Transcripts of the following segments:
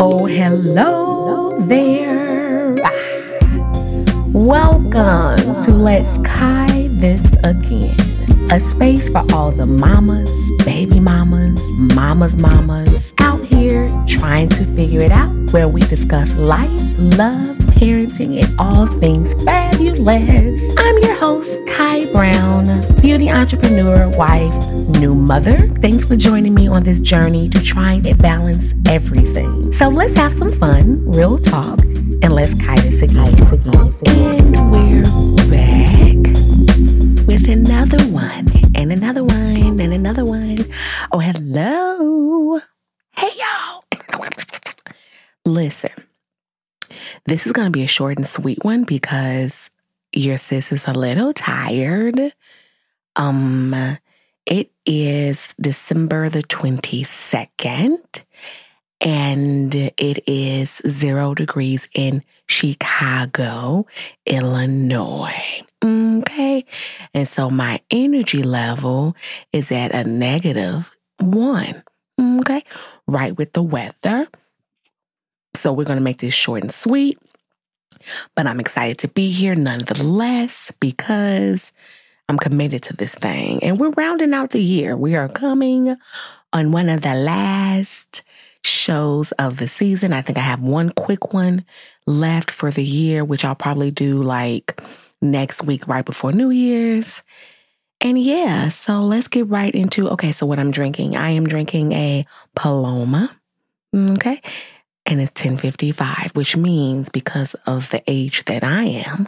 Oh, hello there. Welcome to Let's Kai This Again, a space for all the mamas, baby mamas, mama's mamas out here trying to figure it out, where we discuss life, love, parenting, and all things fabulous. I'm your host, Kai Brown, beauty entrepreneur, wife, new mother. Thanks for joining me on this journey to try and balance everything. So let's have some fun, real talk, and let's Kai this again. And we're back with another one, and another one, and another one. Oh, hello. Hey, y'all. Listen, this is going to be a short and sweet one because your sis is a little tired. It is December the 22nd, and it is 0 degrees in Chicago, Illinois. Okay. And so my energy level is at a -1. Okay. Right with the weather. So we're going to make this short and sweet, but I'm excited to be here nonetheless because I'm committed to this thing. And we're rounding out the year. We are coming on one of the last shows of the season. I think I have one quick one left for the year, which I'll probably do like next week right before New Year's. And yeah, so let's get right into, okay, so what I'm drinking. I am drinking a Paloma, okay? And it's 10:55, which means because of the age that I am,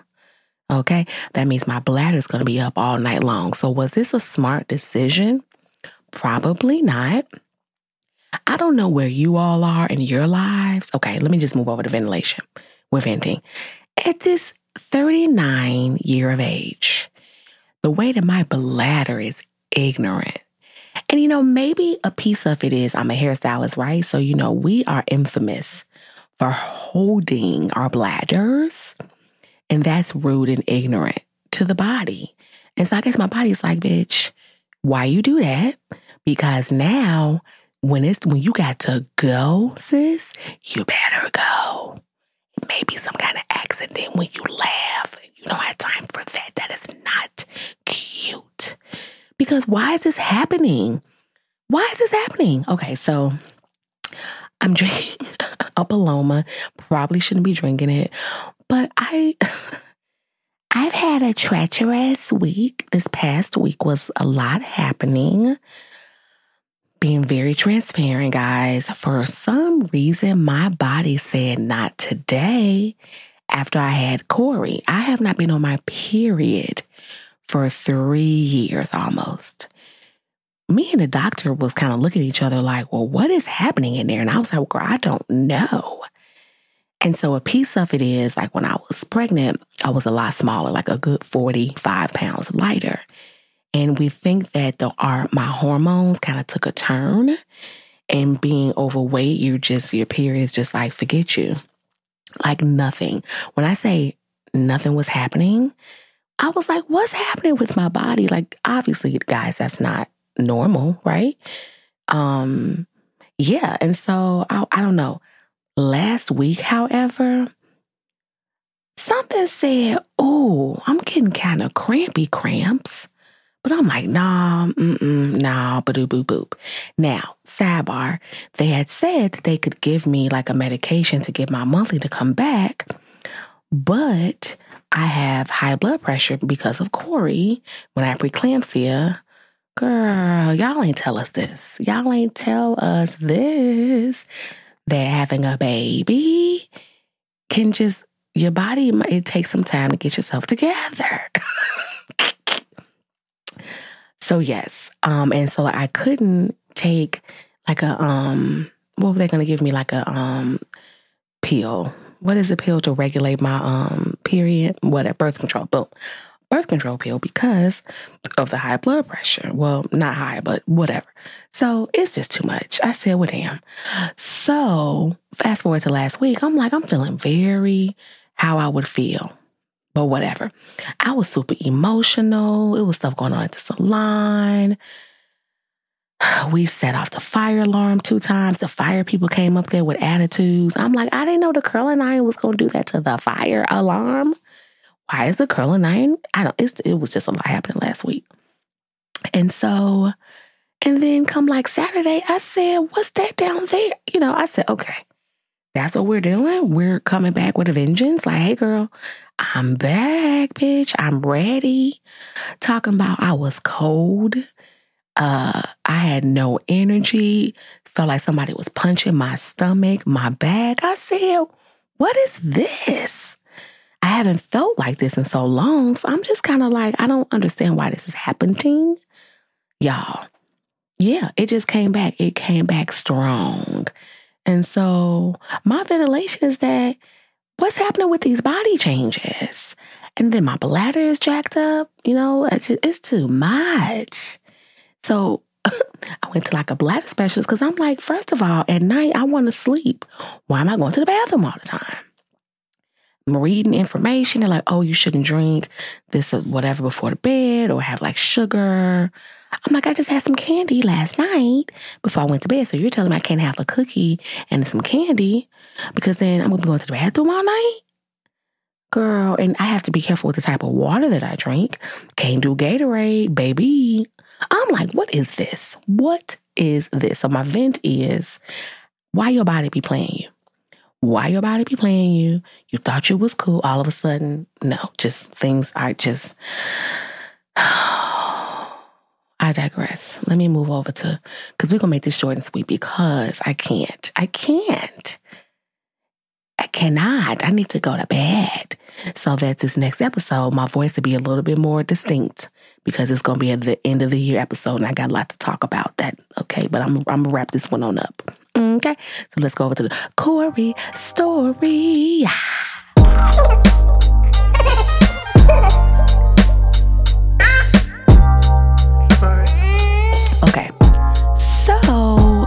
okay, that means my bladder is going to be up all night long. So was this a smart decision? Probably not. I don't know where you all are in your lives. Okay, let me just move over to ventilation. We're venting. At this 39 year of age, the way that my bladder is ignorant. And, you know, maybe a piece of it is I'm a hairstylist, right? So, you know, we are infamous for holding our bladders, and that's rude and ignorant to the body. And so I guess my body's like, bitch, why you do that? Because now when you got to go, sis, you better go. It may be some kind of accident when you laugh. You don't have time for that. That is not cute. Because why is this happening? Why is this happening? Okay, so I'm drinking a Paloma. Probably shouldn't be drinking it. But I've had a treacherous week. This past week was a lot happening. Being very transparent, guys. For some reason, my body said not today after I had Corey. I have not been on my period for 3 years almost. Me and the doctor was kind of looking at each other like, well, what is happening in there? And I was like, well, girl, I don't know. And so a piece of it is like when I was pregnant, I was a lot smaller, like a good 45 pounds lighter. And we think that my hormones kind of took a turn, and being overweight, your period is just like, forget you. Like nothing. When I say nothing was happening, I was like, what's happening with my body? Like, obviously, guys, that's not normal, right? Yeah, and so, I don't know. Last week, however, something said, oh, I'm getting kind of cramps. But I'm like, nah, boop. Now, sidebar, they had said that they could give me like a medication to get my monthly to come back, but I have high blood pressure because of Corey. When I have preeclampsia, girl, y'all ain't tell us this. That having a baby can just, your body, it takes some time to get yourself together. So yes, and so I couldn't take like a, what were they going to give me? Like a pill. What is a pill to regulate my period? Whatever, birth control. Boom. Birth control pill because of the high blood pressure. Well, not high, but whatever. So it's just too much. I said, well, damn. So fast forward to last week. I'm like, I'm feeling very how I would feel. But whatever. I was super emotional. It was stuff going on at the salon. We set off the fire alarm 2 times. The fire people came up there with attitudes. I'm like, I didn't know the curling iron was going to do that to the fire alarm. Why is the curling iron? It was just a lot happening last week. And then come like Saturday, I said, what's that down there? I said, okay, that's what we're doing. We're coming back with a vengeance. Like, hey girl, I'm back, bitch. I'm ready. Talking about I was cold. I had no energy. Felt like somebody was punching my stomach, my back. I said, what is this? I haven't felt like this in so long. So I'm just kind of like, I don't understand why this is happening. Y'all. Yeah, it just came back. It came back strong. And so my ventilation is that what's happening with these body changes? And then my bladder is jacked up. It's too much. So I went to like a bladder specialist because I'm like, first of all, at night, I want to sleep. Why am I going to the bathroom all the time? I'm reading information. They're like, oh, you shouldn't drink this or whatever before the bed or have like sugar. I'm like, I just had some candy last night before I went to bed. So you're telling me I can't have a cookie and some candy because then I'm going to be going to the bathroom all night? Girl, and I have to be careful with the type of water that I drink. Can't do Gatorade, baby. I'm like, what is this? What is this? So my vent is, why your body be playing you? Why your body be playing you? You thought you was cool. All of a sudden, no, just things are just... I digress. Let me move over to, because we're going to make this short and sweet because I cannot. I need to go to bed so that this next episode, my voice will be a little bit more distinct because it's going to be at the end of the year episode and I got a lot to talk about that. Okay, but I'm going to wrap this one on up. Okay, so let's go over to the Corey story. Okay, so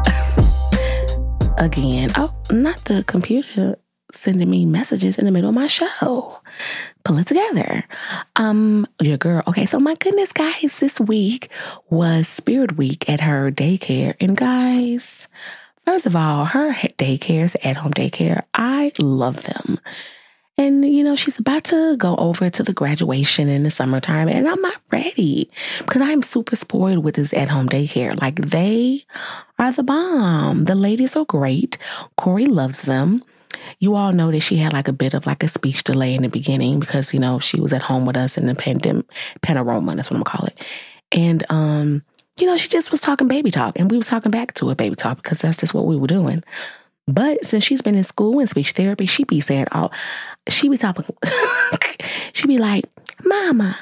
again, oh, not the computer sending me messages in the middle of my show. Pull it together. Your girl. Okay, so my goodness, guys, this week was Spirit Week at her daycare. And guys, first of all, her daycare's at-home daycare. I love them. And, she's about to go over to the graduation in the summertime, and I'm not ready because I'm super spoiled with this at-home daycare. Like, they are the bomb. The ladies are great. Corey loves them. You all know that she had like a bit of like a speech delay in the beginning because, she was at home with us in the panorama, that's what I'm going to call it. And, she just was talking baby talk, and we was talking back to her baby talk because that's just what we were doing. But since she's been in school and speech therapy, she be saying, oh, she be talking, she be like, Mama,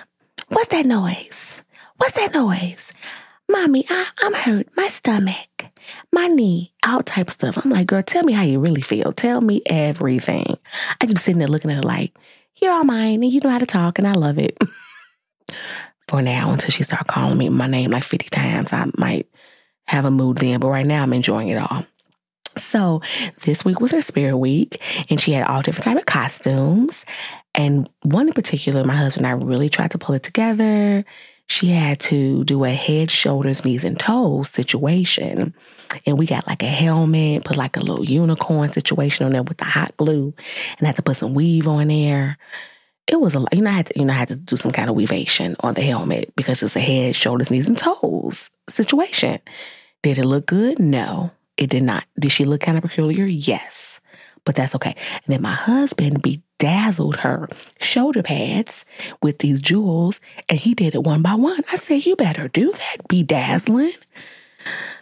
what's that noise? What's that noise? Mommy, I'm hurt. My stomach, my knee, all type of stuff. I'm like, girl, tell me how you really feel. Tell me everything. I just sitting there looking at her like, you're all mine and you know how to talk and I love it. For now, until she start calling me my name like 50 times, I might have a mood then. But right now I'm enjoying it all. So this week was her Spirit Week, and she had all different type of costumes. And one in particular, my husband and I really tried to pull it together. She had to do a head, shoulders, knees, and toes situation. And we got like a helmet, put like a little unicorn situation on there with the hot glue, and I had to put some weave on there. It was a I had to do some kind of weavation on the helmet because it's a head, shoulders, knees, and toes situation. Did it look good? No. It did not. Did she look kind of peculiar? Yes, but that's okay. And then my husband bedazzled her shoulder pads with these jewels, and he did it one by one. I said, you better do that, bedazzling.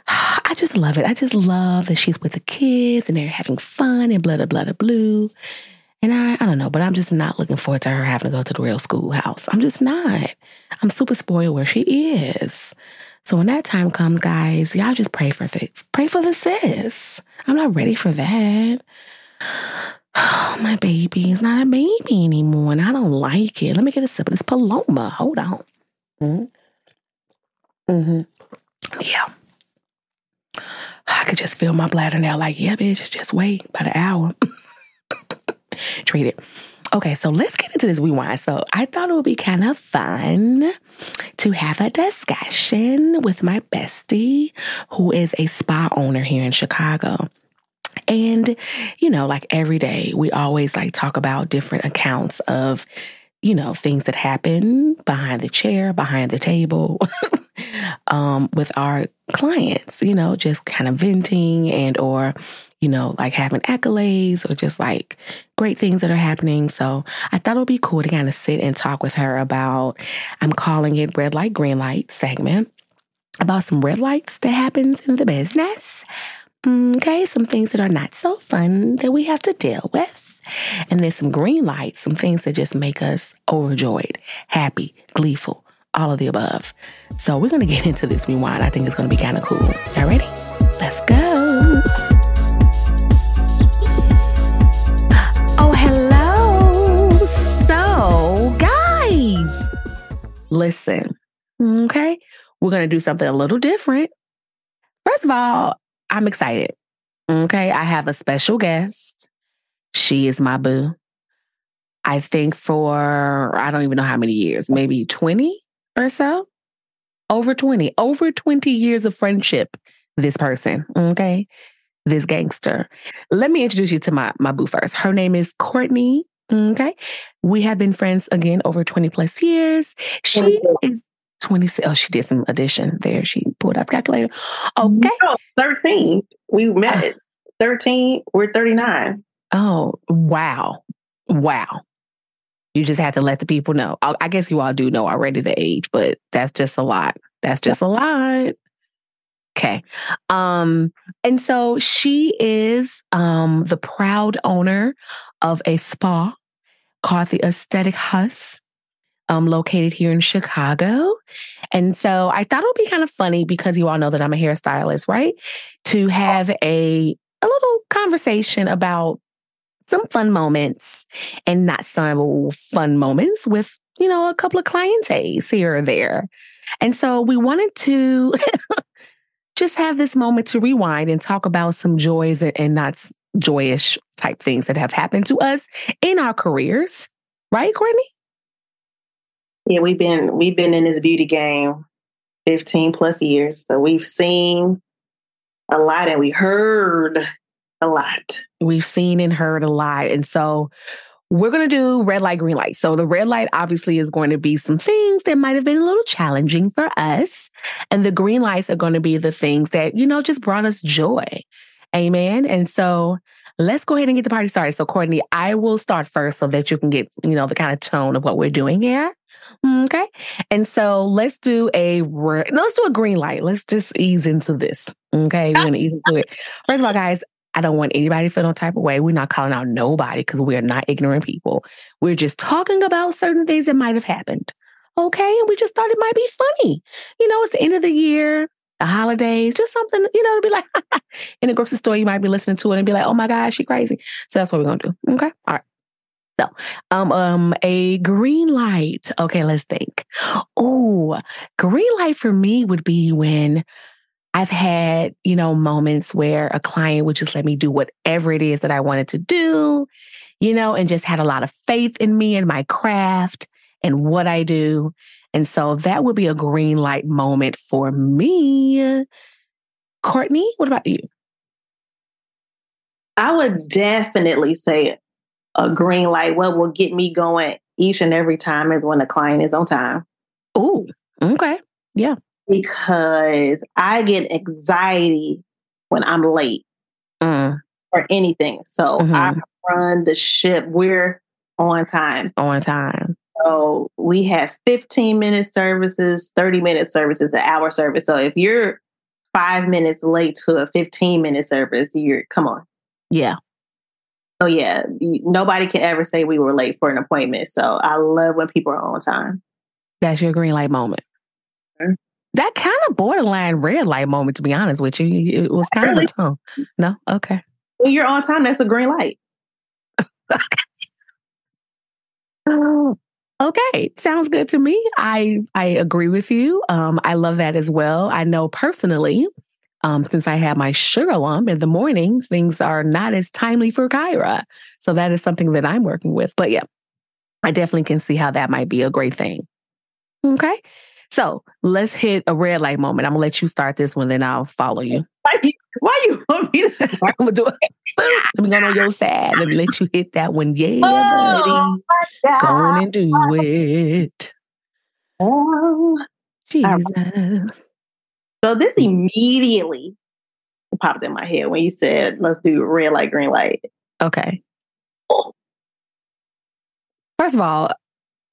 I just love it. I just love that she's with the kids and they're having fun and blah, blah, blah, blue. And I don't know, but I'm just not looking forward to her having to go to the real schoolhouse. I'm just not. I'm super spoiled where she is. So when that time comes, guys, y'all just pray for the sis. I'm not ready for that. Oh, my baby is not a baby anymore, and I don't like it. Let me get a sip of this Paloma. Hold on. Mm-hmm. Yeah. I could just feel my bladder now like, yeah, bitch, just wait about an hour. Treat it. Okay, so let's get into this rewind. So I thought it would be kind of fun to have a discussion with my bestie, who is a spa owner here in Chicago. And, you know, like every day, we always like talk about different accounts of, you know, things that happen behind the chair, behind the table, with our clients, you know, just kind of venting and or, you know, like having accolades or just like great things that are happening. So I thought it would be cool to kind of sit and talk with her about, I'm calling it red light, green light segment, about some red lights that happens in the business. Okay, some things that are not so fun that we have to deal with. And there's some green lights, some things that just make us overjoyed, happy, gleeful, all of the above. So we're going to get into this rewind. I think it's going to be kind of cool. Y'all ready? Let's go. Oh, hello. So, guys, listen, okay? We're going to do something a little different. First of all, I'm excited. Okay, I have a special guest. She is my boo. I think for, I don't even know how many years, maybe 20 or so. Over 20 years of friendship, this person, okay? This gangster. Let me introduce you to my boo first. Her name is Courtney, okay? We have been friends, again, over 20 plus years. She 26. Is 26. Oh, she did some addition there. She pulled out the calculator. Okay. No, 13. We met. 13. We're 39. Oh, wow. Wow. You just had to let the people know. I guess you all do know already the age, but that's just a lot. That's just a lot. Okay. And so she is the proud owner of a spa called the Esthetic Haus, located here in Chicago. And so I thought it would be kind of funny, because you all know that I'm a hairstylist, right? To have a little conversation about some fun moments and not some fun moments with, you know, a couple of clientes here or there. And so we wanted to just have this moment to rewind and talk about some joys and not joyish type things that have happened to us in our careers. Right, Courtney? Yeah, we've been in this beauty game 15 plus years. So we've seen a lot and we heard a lot. We've seen and heard a lot. And so we're going to do red light, green light. So the red light obviously is going to be some things that might have been a little challenging for us. And the green lights are going to be the things that, you know, just brought us joy. Amen. And so let's go ahead and get the party started. So, Courtney, I will start first so that you can get, you know, the kind of tone of what we're doing here. Okay. And so let's do a green light. Let's just ease into this. Okay. We're going to ease into it. First of all, guys, I don't want anybody to feel no type of way. We're not calling out nobody, because we are not ignorant people. We're just talking about certain things that might have happened. Okay. And we just thought it might be funny. You know, it's the end of the year, the holidays, just something, you know, to be like, in a grocery store, you might be listening to it and be like, oh my God, she crazy. So that's what we're going to do. Okay. All right. So, a green light. Okay, let's think. Oh, green light for me would be when I've had, you know, moments where a client would just let me do whatever it is that I wanted to do, you know, and just had a lot of faith in me and my craft and what I do. And so that would be a green light moment for me. Courtney, what about you? I would definitely say a green light. What will get me going each and every time is when a client is on time. Oh, okay. Yeah. Because I get anxiety when I'm late or anything. So I run the ship. We're on time. On time. So we have 15-minute services, 30-minute services, an hour service. So if you're 5 minutes late to a 15-minute service, come on. Yeah. So yeah, nobody can ever say we were late for an appointment. So I love when people are on time. That's your green light moment. Mm-hmm. That kind of borderline red light moment, to be honest with you. It was kind of a tone. No? Okay. When you're on time, that's a green light. Okay. Sounds good to me. I agree with you. I love that as well. I know personally, since I have my sugar lump in the morning, things are not as timely for Kyra. So that is something that I'm working with. But yeah, I definitely can see how that might be a great thing. Okay. So let's hit a red light moment. I'm going to let you start this one, then I'll follow you. Why you want me to start? I'm going to do it. Let me go on your side. Let me let you hit that one. Yeah, oh, buddy. Go on and do it. Oh, Jesus. Right. So this immediately popped in my head when you said, let's do red light, green light. Okay. Oh. First of all,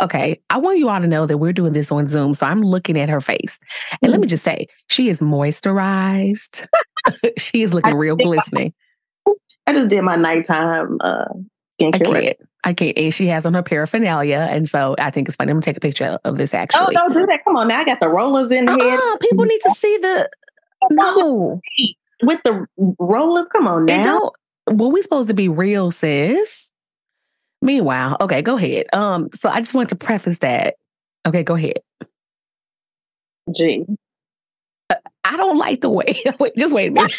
okay, I want you all to know that we're doing this on Zoom, so I'm looking at her face. And let me just say, she is moisturized. She is looking real glistening. I just did my nighttime skincare. I can't. And she has on her paraphernalia, and so I think it's funny. I'm going to take a picture of this, actually. Oh, don't do that. Come on now. I got the rollers in here. People need to see the... No. With the rollers? Come on now. Well, we supposed to be real, sis. Meanwhile, okay, go ahead. So I just wanted to preface that. Okay, go ahead. Gee. I don't like the way. Wait, just wait a minute.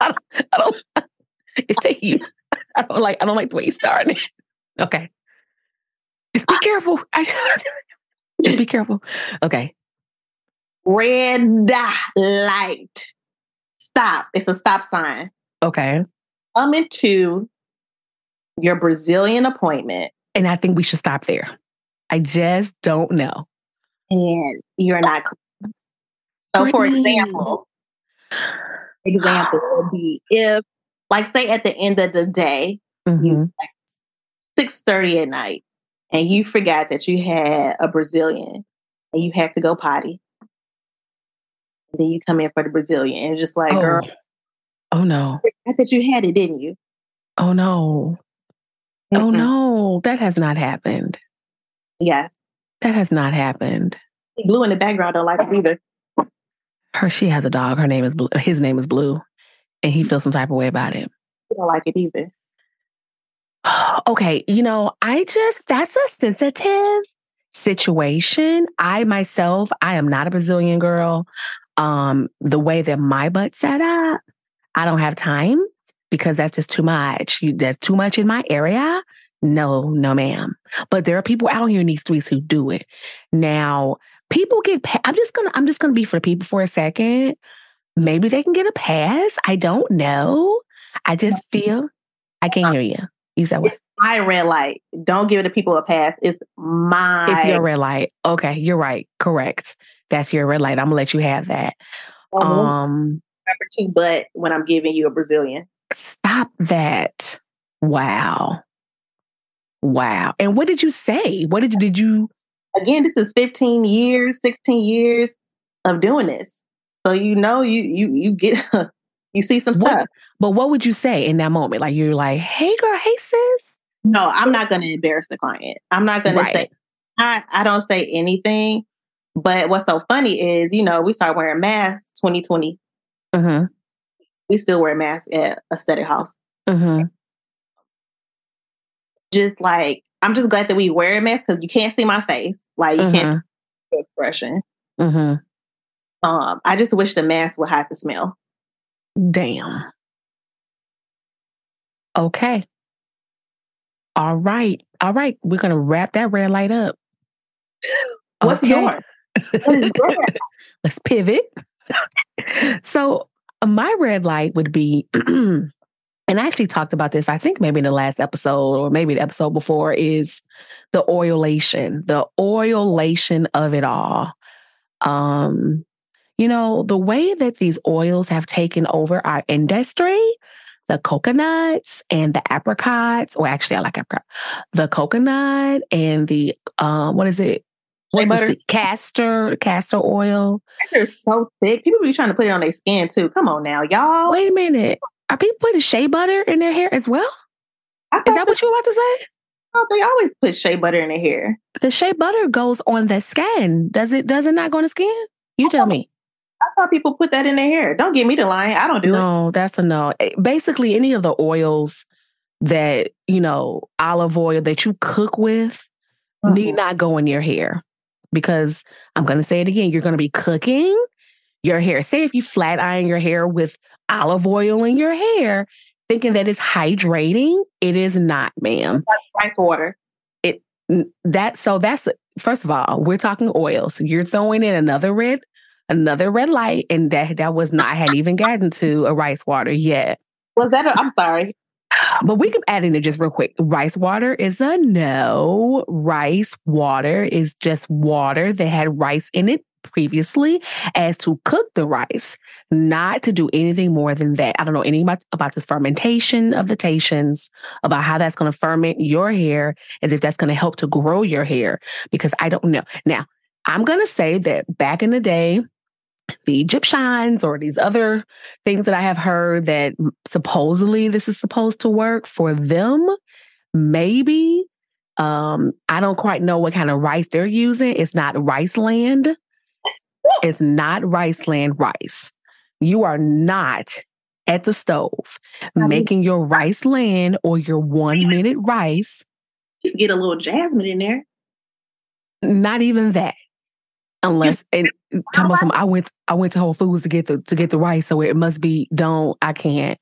I don't. It's taking you. I don't like the way you started. Okay. Just be careful. Just be careful. Okay. Red light. Stop. It's a stop sign. Okay. I'm into your Brazilian appointment. And I think we should stop there. I just don't know. And you're not. So for example would be if, like, say at the end of the day, you, like, 6:30 at night, and you forgot that you had a Brazilian and you had to go potty. And then you come in for the Brazilian and it's just like, girl. Oh no. You forgot that you had it, didn't you? Oh no. Mm-hmm. Oh no, that has not happened. Yes. That has not happened. Blue in the background don't like it either. She has a dog. Her name is Blue. His name is Blue. And he feels some type of way about it. He don't like it either. Okay. You know, that's a sensitive situation. I am not a Brazilian girl. The way that my butt's set up, I don't have time. Because that's just too much. That's too much in my area. No, ma'am. But there are people out here in these streets who do it. Now, people get. I'm just gonna be for the people for a second. Maybe they can get a pass. I don't know. I just feel I can't hear you. You said what? It's my red light. Don't give the people a pass. It's your red light. Okay, you're right. Correct. That's your red light. I'm gonna let you have that. Number two, but when I'm giving you a Brazilian. Stop that. Wow. And what did you say? Did you? Again, this is 16 years of doing this. So, you know, you get, you see some stuff. But what would you say in that moment? Like, you're like, hey girl, hey sis. No, I'm not going to embarrass the client. I'm not going to say, I don't say anything. But what's so funny is, you know, we started wearing masks 2020. Mm-hmm. We still wear masks at Esthetic Haus. Mm-hmm. Just like, I'm just glad that we wear a mask because you can't see my face. Like, you can't see the expression. Mm-hmm. I just wish the mask would hide the smell. Damn. Okay. All right. We're going to wrap that red light up. What's yours? Let's pivot. So, my red light would be, and I actually talked about this, I think maybe in the last episode or maybe the episode before, is the oilation of it all. You know, the way that these oils have taken over our industry, the coconuts and the apricots, or actually I like apricot, the coconut and the, what is it? Castor oil. Castor is so thick. People be trying to put it on their skin too. Come on now, y'all. Wait a minute. Are people putting shea butter in their hair as well? Is that what you were about to say? Oh, they always put shea butter in their hair. The shea butter goes on the skin. Does it not go on the skin? You tell me. I thought people put that in their hair. Don't give me the line. I don't do it. No, that's a no. Basically, any of the oils that, you know, olive oil that you cook with need not go in your hair. Because I'm going to say it again, you're going to be cooking your hair. Say if you flat iron your hair with olive oil in your hair, thinking that it's hydrating. It is not, ma'am. That's ice water. That's first of all, we're talking oils. So you're throwing in another red light, and that was not. I hadn't even gotten to a rice water yet. Was that? I'm sorry. But we can add in it just real quick. Rice water is a no. Rice water is just water that had rice in it previously as to cook the rice, not to do anything more than that. I don't know anything about this fermentation of the tations, about how that's going to ferment your hair, as if that's going to help to grow your hair, because I don't know. Now, I'm going to say that back in the day, the Egyptians or these other things that I have heard that supposedly this is supposed to work for them, maybe. I don't quite know what kind of rice they're using. It's not Riceland. It's not Riceland rice. You are not at the stove making your Riceland or your 1 minute rice. You can get a little jasmine in there. Not even that. Unless and tell me something. I went to Whole Foods to get the rice, so it must be. I can't.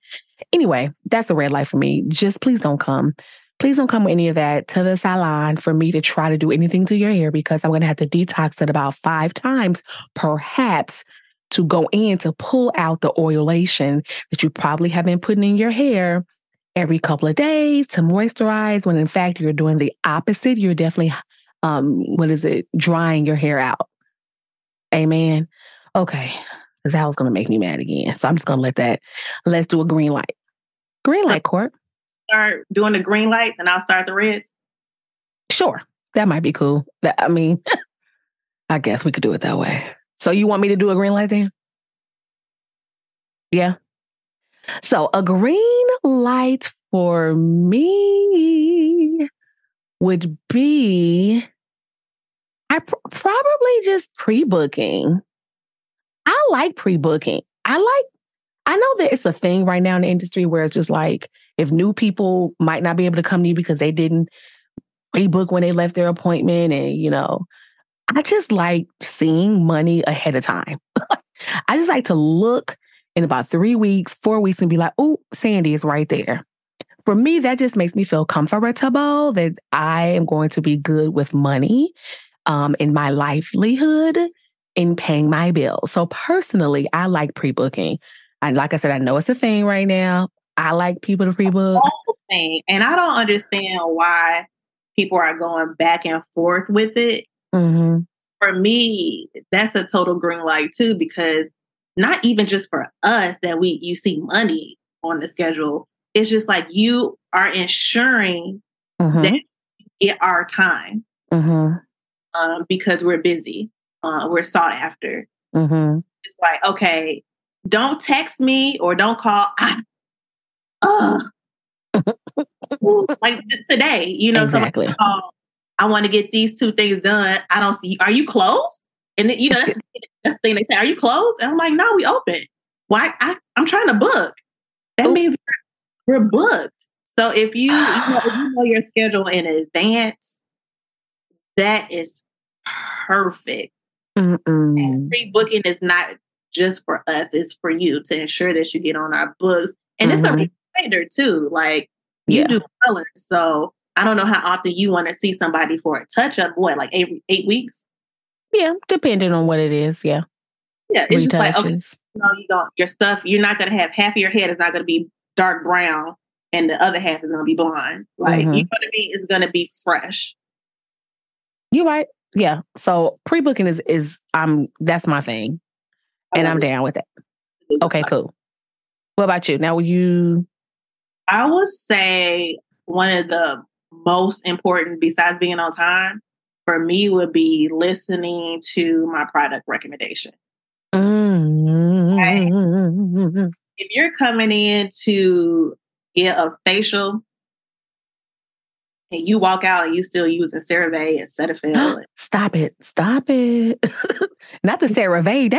Anyway, that's a red light for me. Just please don't come. Please don't come with any of that to the salon for me to try to do anything to your hair, because I'm going to have to detox it about 5 times, perhaps, to go in to pull out the oilation that you probably have been putting in your hair every couple of days to moisturize, when in fact you're doing the opposite. You're definitely, drying your hair out. Amen. Okay. Because that was going to make me mad again. So I'm just going to let that. Let's do a green light. Green light, Court. Start doing the green lights and I'll start the reds. Sure. That might be cool. I guess we could do it that way. So you want me to do a green light then? Yeah. So a green light for me would be... probably just pre-booking. I like pre-booking. I know that it's a thing right now in the industry where it's just like, if new people might not be able to come to you because they didn't pre-book when they left their appointment. And, I just like seeing money ahead of time. I just like to look in about 3 weeks, 4 weeks and be like, oh, Sandy is right there. For me, that just makes me feel comfortable that I am going to be good with money. In my livelihood, in paying my bills. So personally, I like pre-booking. And like I said, I know it's a thing right now. I like people to pre-book. And I don't understand why people are going back and forth with it. Mm-hmm. For me, that's a total green light too, because not even just for us that you see money on the schedule. It's just like you are ensuring that you get our time. Mm-hmm. Because we're busy. We're sought after. Mm-hmm. So it's like, okay, don't text me or don't call. Like today, exactly. Somebody called, I want to get these 2 things done. I don't see, are you closed? And then, that's the thing they say, are you closed? And I'm like, no, we open. Why? I'm trying to book. That means we're booked. So if you know your schedule in advance, that is perfect. Pre-booking is not just for us. It's for you to ensure that you get on our books. And it's a reminder too. Like you do colors. So I don't know how often you want to see somebody for a touch-up. What, like 8 weeks? Yeah, depending on what it is. Yeah. Yeah. It's just like, okay, your stuff, you're not going to have half of your head is not going to be dark brown and the other half is going to be blonde. Like, you know what I mean? It's going to be fresh. You're right. Yeah. So pre-booking is that's my thing. And I'm down with that. Okay, cool. What about you? Now, I would say one of the most important, besides being on time, for me would be listening to my product recommendation. Mm-hmm. Right? If you're coming in to get a facial, and you walk out and you still using CeraVe and Cetaphil. Stop it. Not the CeraVe.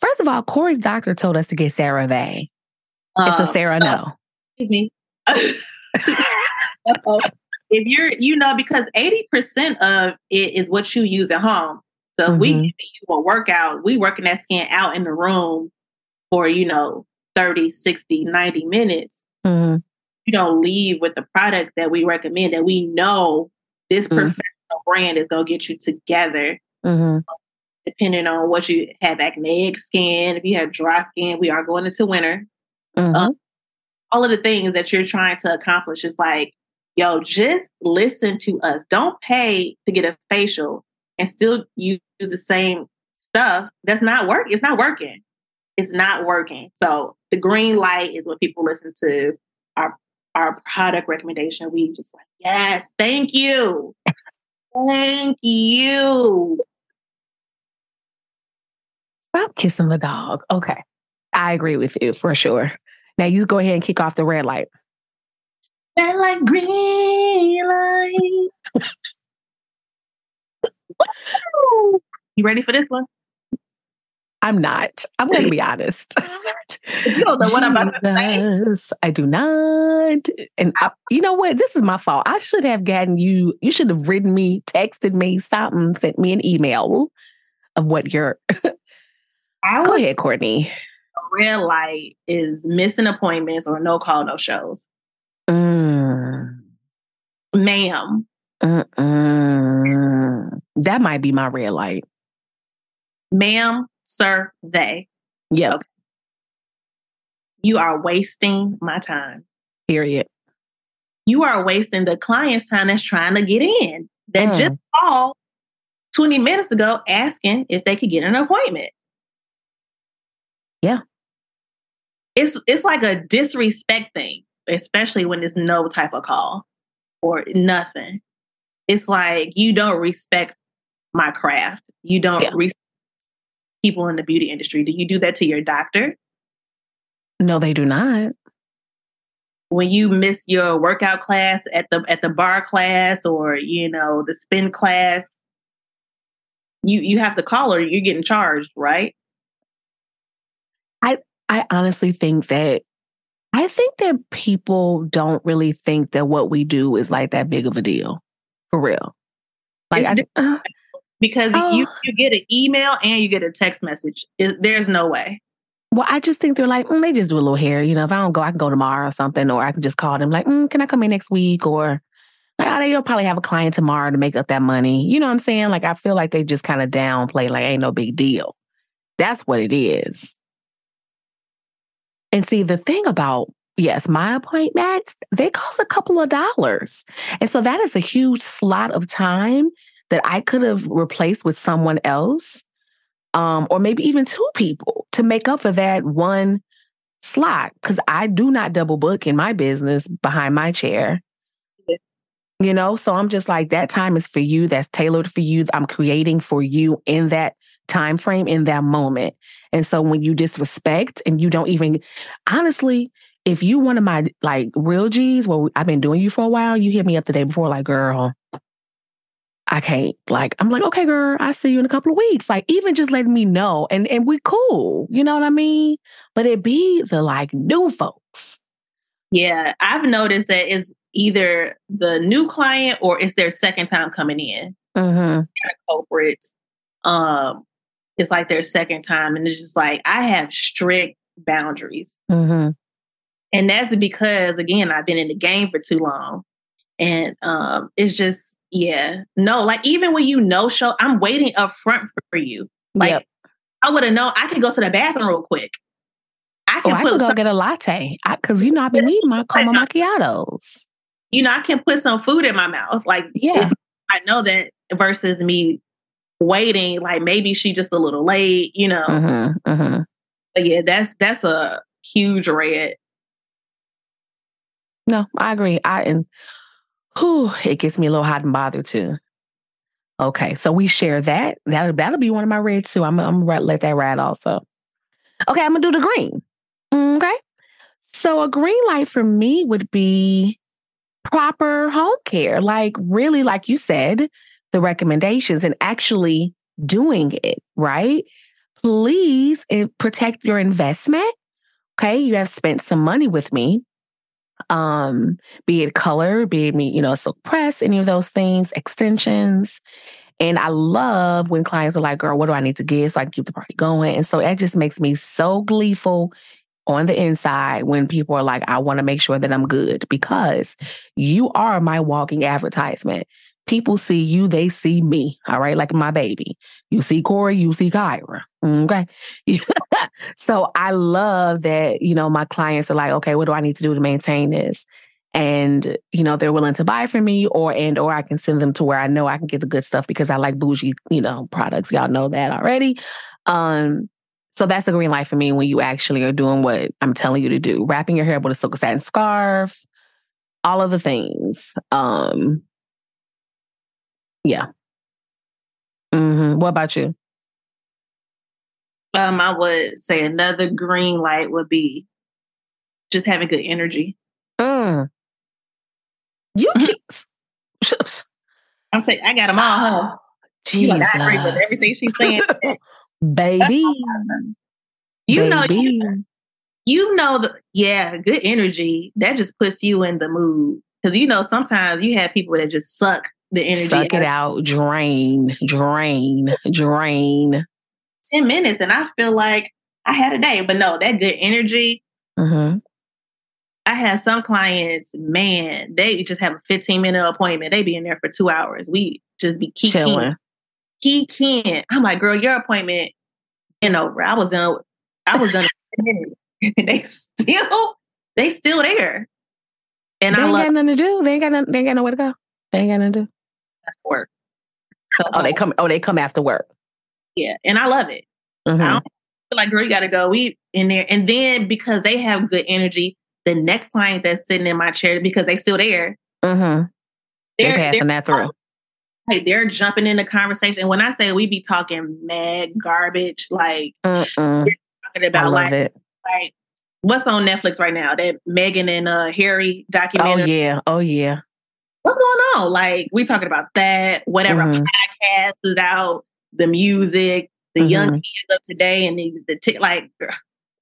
First of all, Corey's doctor told us to get CeraVe. It's a Sarah no. Excuse me. If you're, because 80% of it is what you use at home. So if we give you a workout, we working that skin out in the room for, 30, 60, 90 minutes. Mm-hmm. You don't leave with the product that we recommend that we know this mm-hmm. professional brand is going to get you together. Mm-hmm. Depending on what you have, acneic skin, if you have dry skin, we are going into winter. Mm-hmm. All of the things that you're trying to accomplish is like, yo, just listen to us. Don't pay to get a facial and still use the same stuff. That's not working. It's not working. It's not working. So the green light is when people listen to our product recommendation. We just like, yes, thank you. Thank you. Stop kissing the dog. Okay. I agree with you for sure. Now you go ahead and kick off the red light. Red light, green light. Woo! You ready for this one? I'm not. I'm going to be honest. You don't know what I'm about to say. I do not. And you know what? This is my fault. I should have gotten you. You should have written me, texted me, something, sent me an email of what you're. Go ahead, Courtney. Red light is missing appointments or no call, no shows. Ma'am. That might be my red light. Ma'am, sir, they. Yeah. Okay. You are wasting my time. Period. You are wasting the client's time that's trying to get in. That just called 20 minutes ago asking if they could get an appointment. Yeah. It's like a disrespect thing, especially when there's no type of call or nothing. It's like, you don't respect my craft. You don't respect people in the beauty industry. Do you do that to your doctor? No, they do not. When you miss your workout class at the bar class or, you know, the spin class, you have to call or you're getting charged, right? I honestly think that people don't really think that what we do is like that big of a deal, for real. Like because you get an email and you get a text message. There's no way. Well, I just think they're like, they just do a little hair. You know, if I don't go, I can go tomorrow or something, or I can just call them like, can I come in next week? Or like, they'll probably have a client tomorrow to make up that money. You know what I'm saying? Like, I feel like they just kind of downplay, like, ain't no big deal. That's what it is. And see, the thing about, my appointments, they cost a couple of dollars. And so that is a huge slot of time that I could have replaced with someone else, or maybe even two people to make up for that one slot. Because I do not double book in my business behind my chair. You know, so I'm just like, that time is for you. That's tailored for you. I'm creating for you in that time frame, in that moment. And so when you disrespect and you don't even, honestly, if you one of my like real G's, well, I've been doing you for a while, you hit me up the day before, like, girl, I can't, like, I'm like, okay, girl, I see you in a couple of weeks. Like, even just letting me know and we cool, you know what I mean? But it be the like new folks. Yeah. I've noticed that it's either the new client or it's their second time coming in. Mm-hmm. Culprits. It's like their second time. And it's just like, I have strict boundaries. Mm-hmm. And that's because, again, I've been in the game for too long. And it's just, no, like even when you no-show, I'm waiting up front for you. Like, I would have known I could go to the bathroom real quick. I can go get a latte because, you know, I've been eating my caramel macchiatos. You know, I can put some food in my mouth. Like, if I know that versus me waiting, like maybe she just a little late, you know. Mm-hmm, mm-hmm. But yeah, that's a huge red. No, I agree. It gets me a little hot and bothered too. Okay, so we share that. That'll be one of my reds too. I'm gonna let that ride also. Okay, I'm gonna do the green. Okay, so a green light for me would be proper home care, like really, like you said, the recommendations and actually doing it, right? Please protect your investment. Okay. You have spent some money with me, be it color, be it me, you know, silk press, any of those things, extensions. And I love when clients are like, girl, what do I need to get so I can keep the party going? And so that just makes me so gleeful on the inside when people are like, I want to make sure that I'm good, because you are my walking advertisement. People see you, they see me, all right? Like my baby. You see Corey, you see Kyra, okay? So I love that, you know, my clients are like, okay, what do I need to do to maintain this? And, you know, they're willing to buy from me, or I can send them to where I know I can get the good stuff, because I like bougie, you know, products. Y'all know that already. So that's a green light for me when you actually are doing what I'm telling you to do. Wrapping your hair up with a silk satin scarf, all of the things. Yeah. Mm-hmm. What about you? I would say another green light would be just having good energy. Mm. You keep. I'm saying I got them all, huh? Jesus. I agree with everything she's saying. Baby. Good energy. That just puts you in the mood. Because, you know, sometimes you have people that just suck the energy. Suck it out. Drain. 10 minutes and I feel like I had a day. But no, that good energy. Mm-hmm. I had some clients, man, they just have a 15-minute appointment. They be in there for 2 hours. We just be kicking. I'm like, girl, your appointment been over. I was done. They still there. And I love. They ain't got nothing to do. They ain't got nowhere to go. They ain't got nothing to do. That's work. They come after work. Yeah, and I love it. Mm-hmm. I don't feel like, girl, you got to go. We in there, and then because they have good energy, the next client that's sitting in my chair, because they still there. Mm-hmm. They're passing that through. Like, they're jumping in the conversation. And when I say we be talking mad garbage, like, we're talking about like what's on Netflix right now? That Meghan and Harry documentary. Oh yeah. What's going on? Like, we talking about that, whatever. Mm-hmm. Podcast is out, the music, the mm-hmm. young kids of today, and like, girl.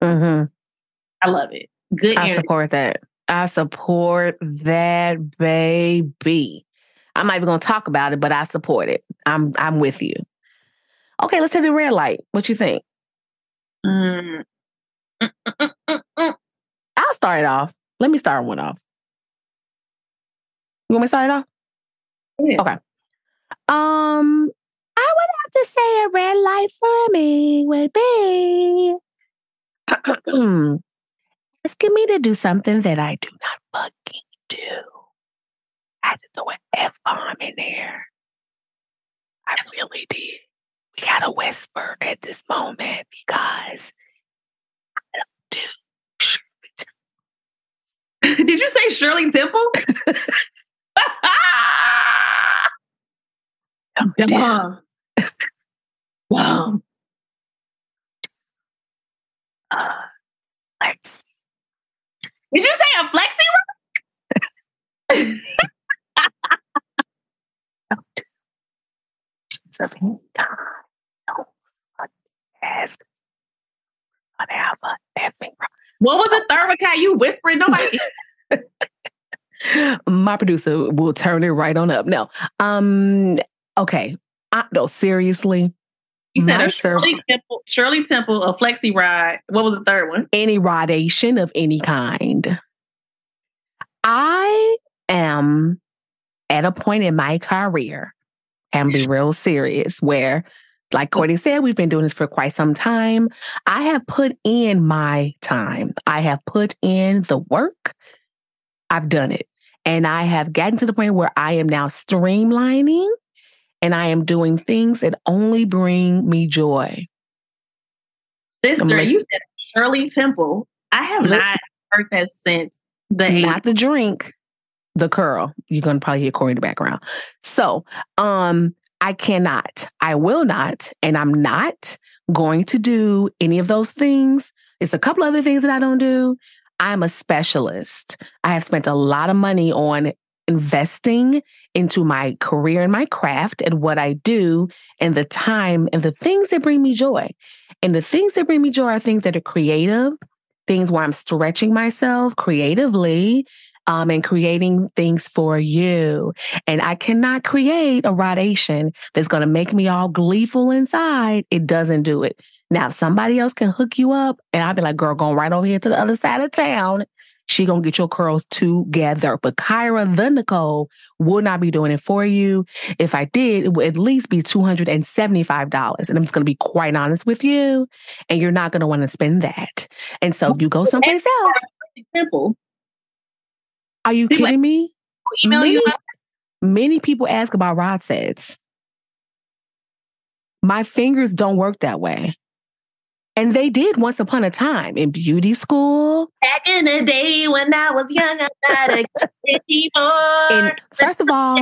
Mm-hmm. I love it. Good energy. I support that, baby. I'm not even going to talk about it, but I support it. I'm with you. Okay, let's hit the red light. What you think? I'll start it off. Let me start one off. You want me to start it off? Yeah. Okay. I would have to say a red light for me would be asking me to do something that I do not fucking do. I had to throw an F-bomb in there. I really did. We got to whisper at this moment because I don't do Shirley Temple. Did you say Shirley Temple? Dumb. Flexi. Did you say a flexi rock? Of any kind, don't ask. Have a effing. What was the third one, Kai? You whispering? Nobody. My producer will turn it right on up. No, okay. No, seriously. You said a Shirley Temple, a flexi ride. What was the third one? Any rodation of any kind. I am at a point in my career. And be real serious where, like Courtney said, we've been doing this for quite some time. I have put in my time. I have put in the work. I've done it. And I have gotten to the point where I am now streamlining and I am doing things that only bring me joy. Sister, you said Shirley Temple. I have not heard that since the 80s. Not the drink. The curl. You're going to probably hear Corey in the background. So, I will not, and I'm not going to do any of those things. It's a couple other things that I don't do. I'm a specialist. I have spent a lot of money on investing into my career and my craft and what I do and the time and the things that bring me joy. And the things that bring me joy are things that are creative, things where I'm stretching myself creatively, and creating things for you. And I cannot create a rhodation that's going to make me all gleeful inside. It doesn't do it. Now, if somebody else can hook you up, and I'll be like, girl, going right over here to the other side of town, she going to get your curls together. But Kyra the Nicole will not be doing it for you. If I did, it would at least be $275. And I'm just going to be quite honest with you. And you're not going to want to spend that. And so you go someplace else. Simple. Are you kidding me? Many people ask about rod sets. My fingers don't work that way. And they did once upon a time in beauty school. Back in the day when I was young, I got a keyboard. First of all,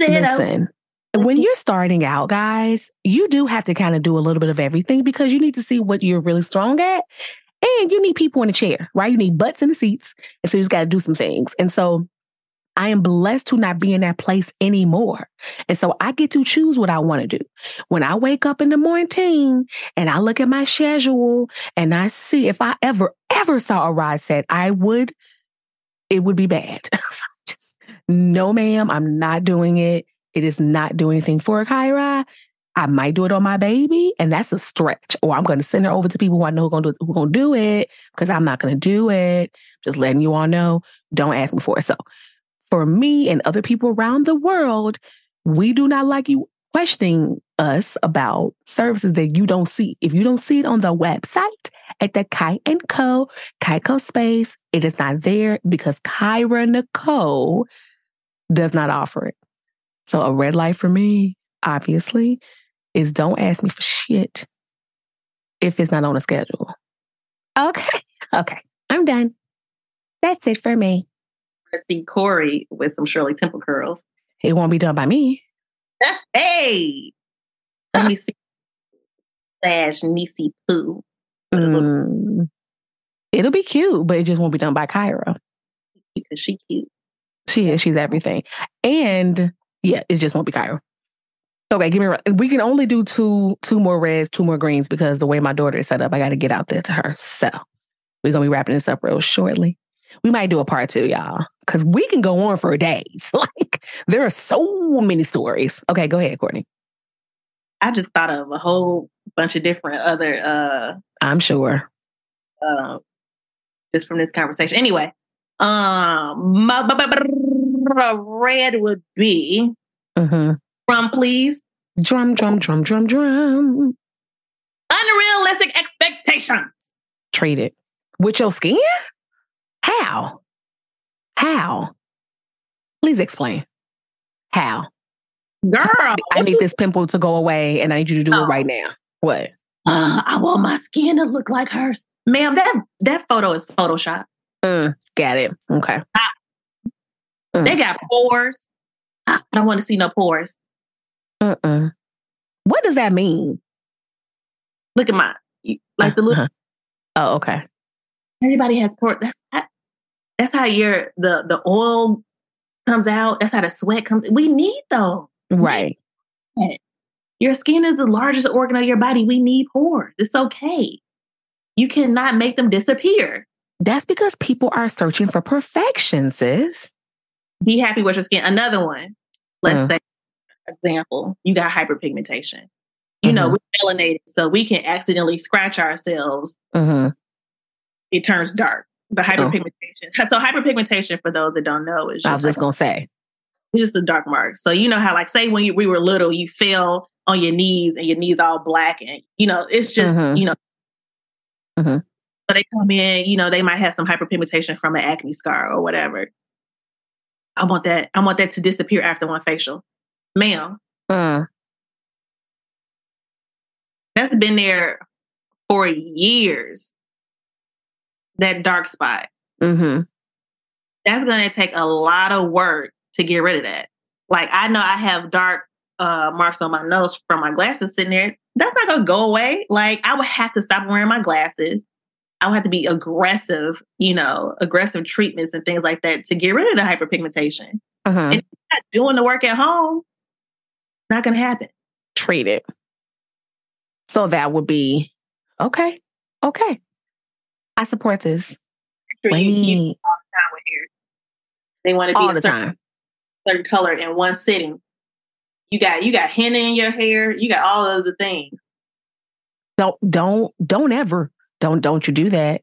listen, when you're starting out, guys, you do have to kind of do a little bit of everything because you need to see what you're really strong at. And you need people in the chair, right? You need butts in the seats. And so you just got to do some things. And so I am blessed to not be in that place anymore. And so I get to choose what I want to do. When I wake up in the morning and I look at my schedule and I see if I ever saw a rod set, it would be bad. Just, no, ma'am, I'm not doing it. It is not doing anything for Kyra. I might do it on my baby, and that's a stretch. Or I'm going to send her over to people who I know who going to do it because I'm not going to do it. Just letting you all know, don't ask me for it. So for me and other people around the world, we do not like you questioning us about services that you don't see. If you don't see it on the website at the Kai & Co space, it is not there because Kyra Nicole does not offer it. So a red light for me, obviously, is don't ask me for shit if it's not on a schedule. Okay. I'm done. That's it for me. I see Corey with some Shirley Temple curls. It won't be done by me. Hey! Let me see. Slash Nisi Poo. It'll be cute, but it just won't be done by Kyra. Because she's cute. She is. She's everything. And yeah, it just won't be Kyra. Okay, give me a We can only do two more reds, two more greens, because the way my daughter is set up, I got to get out there to her. So we're going to be wrapping this up real shortly. We might do a part two, y'all, because we can go on for days. Like, there are so many stories. Okay, go ahead, Courtney. I just thought of a whole bunch of different other... I'm sure. Just from this conversation. Anyway, my red would be... Mm-hmm. Drum, please. Drum, drum, drum, drum, drum. Unrealistic expectations. Treat it. With your skin? How? Please explain. How? Girl. I need this pimple to go away and I need you to do it right now. What? I want my skin to look like hers. Ma'am, that photo is Photoshop. Got it. Okay. They got pores. I don't want to see no pores. What does that mean? Look at mine. Like the little. Oh, okay. Everybody has pores. That's how the oil comes out. That's how the sweat comes. We need those. Right. Your skin is the largest organ of your body. We need pores. It's okay. You cannot make them disappear. That's because people are searching for perfection, sis. Be happy with your skin. Another one. Let's say, for example, you got hyperpigmentation. You know, we're melanated, so we can accidentally scratch ourselves. It turns dark. The hyperpigmentation. So hyperpigmentation, for those that don't know, is just... I was just going to say. It's just a dark mark. So you know how, like, say when we were little, you fell on your knees and your knees all black. And, you know, it's just, you know... So they come in, you know, they might have some hyperpigmentation from an acne scar or whatever. I want that to disappear after one facial. Ma'am. That's been there for years. That dark spot. That's going to take a lot of work to get rid of that. Like, I know I have dark marks on my nose from my glasses sitting there. That's not going to go away. Like, I would have to stop wearing my glasses. I would have to be aggressive treatments and things like that to get rid of the hyperpigmentation. And if you're not doing the work at home, not going to happen. Treat it. So that would be, okay. I support this. Wait. You all the time with hair. They want to be all the time certain color in one sitting. You got henna in your hair. You got all of the things. Don't you do that.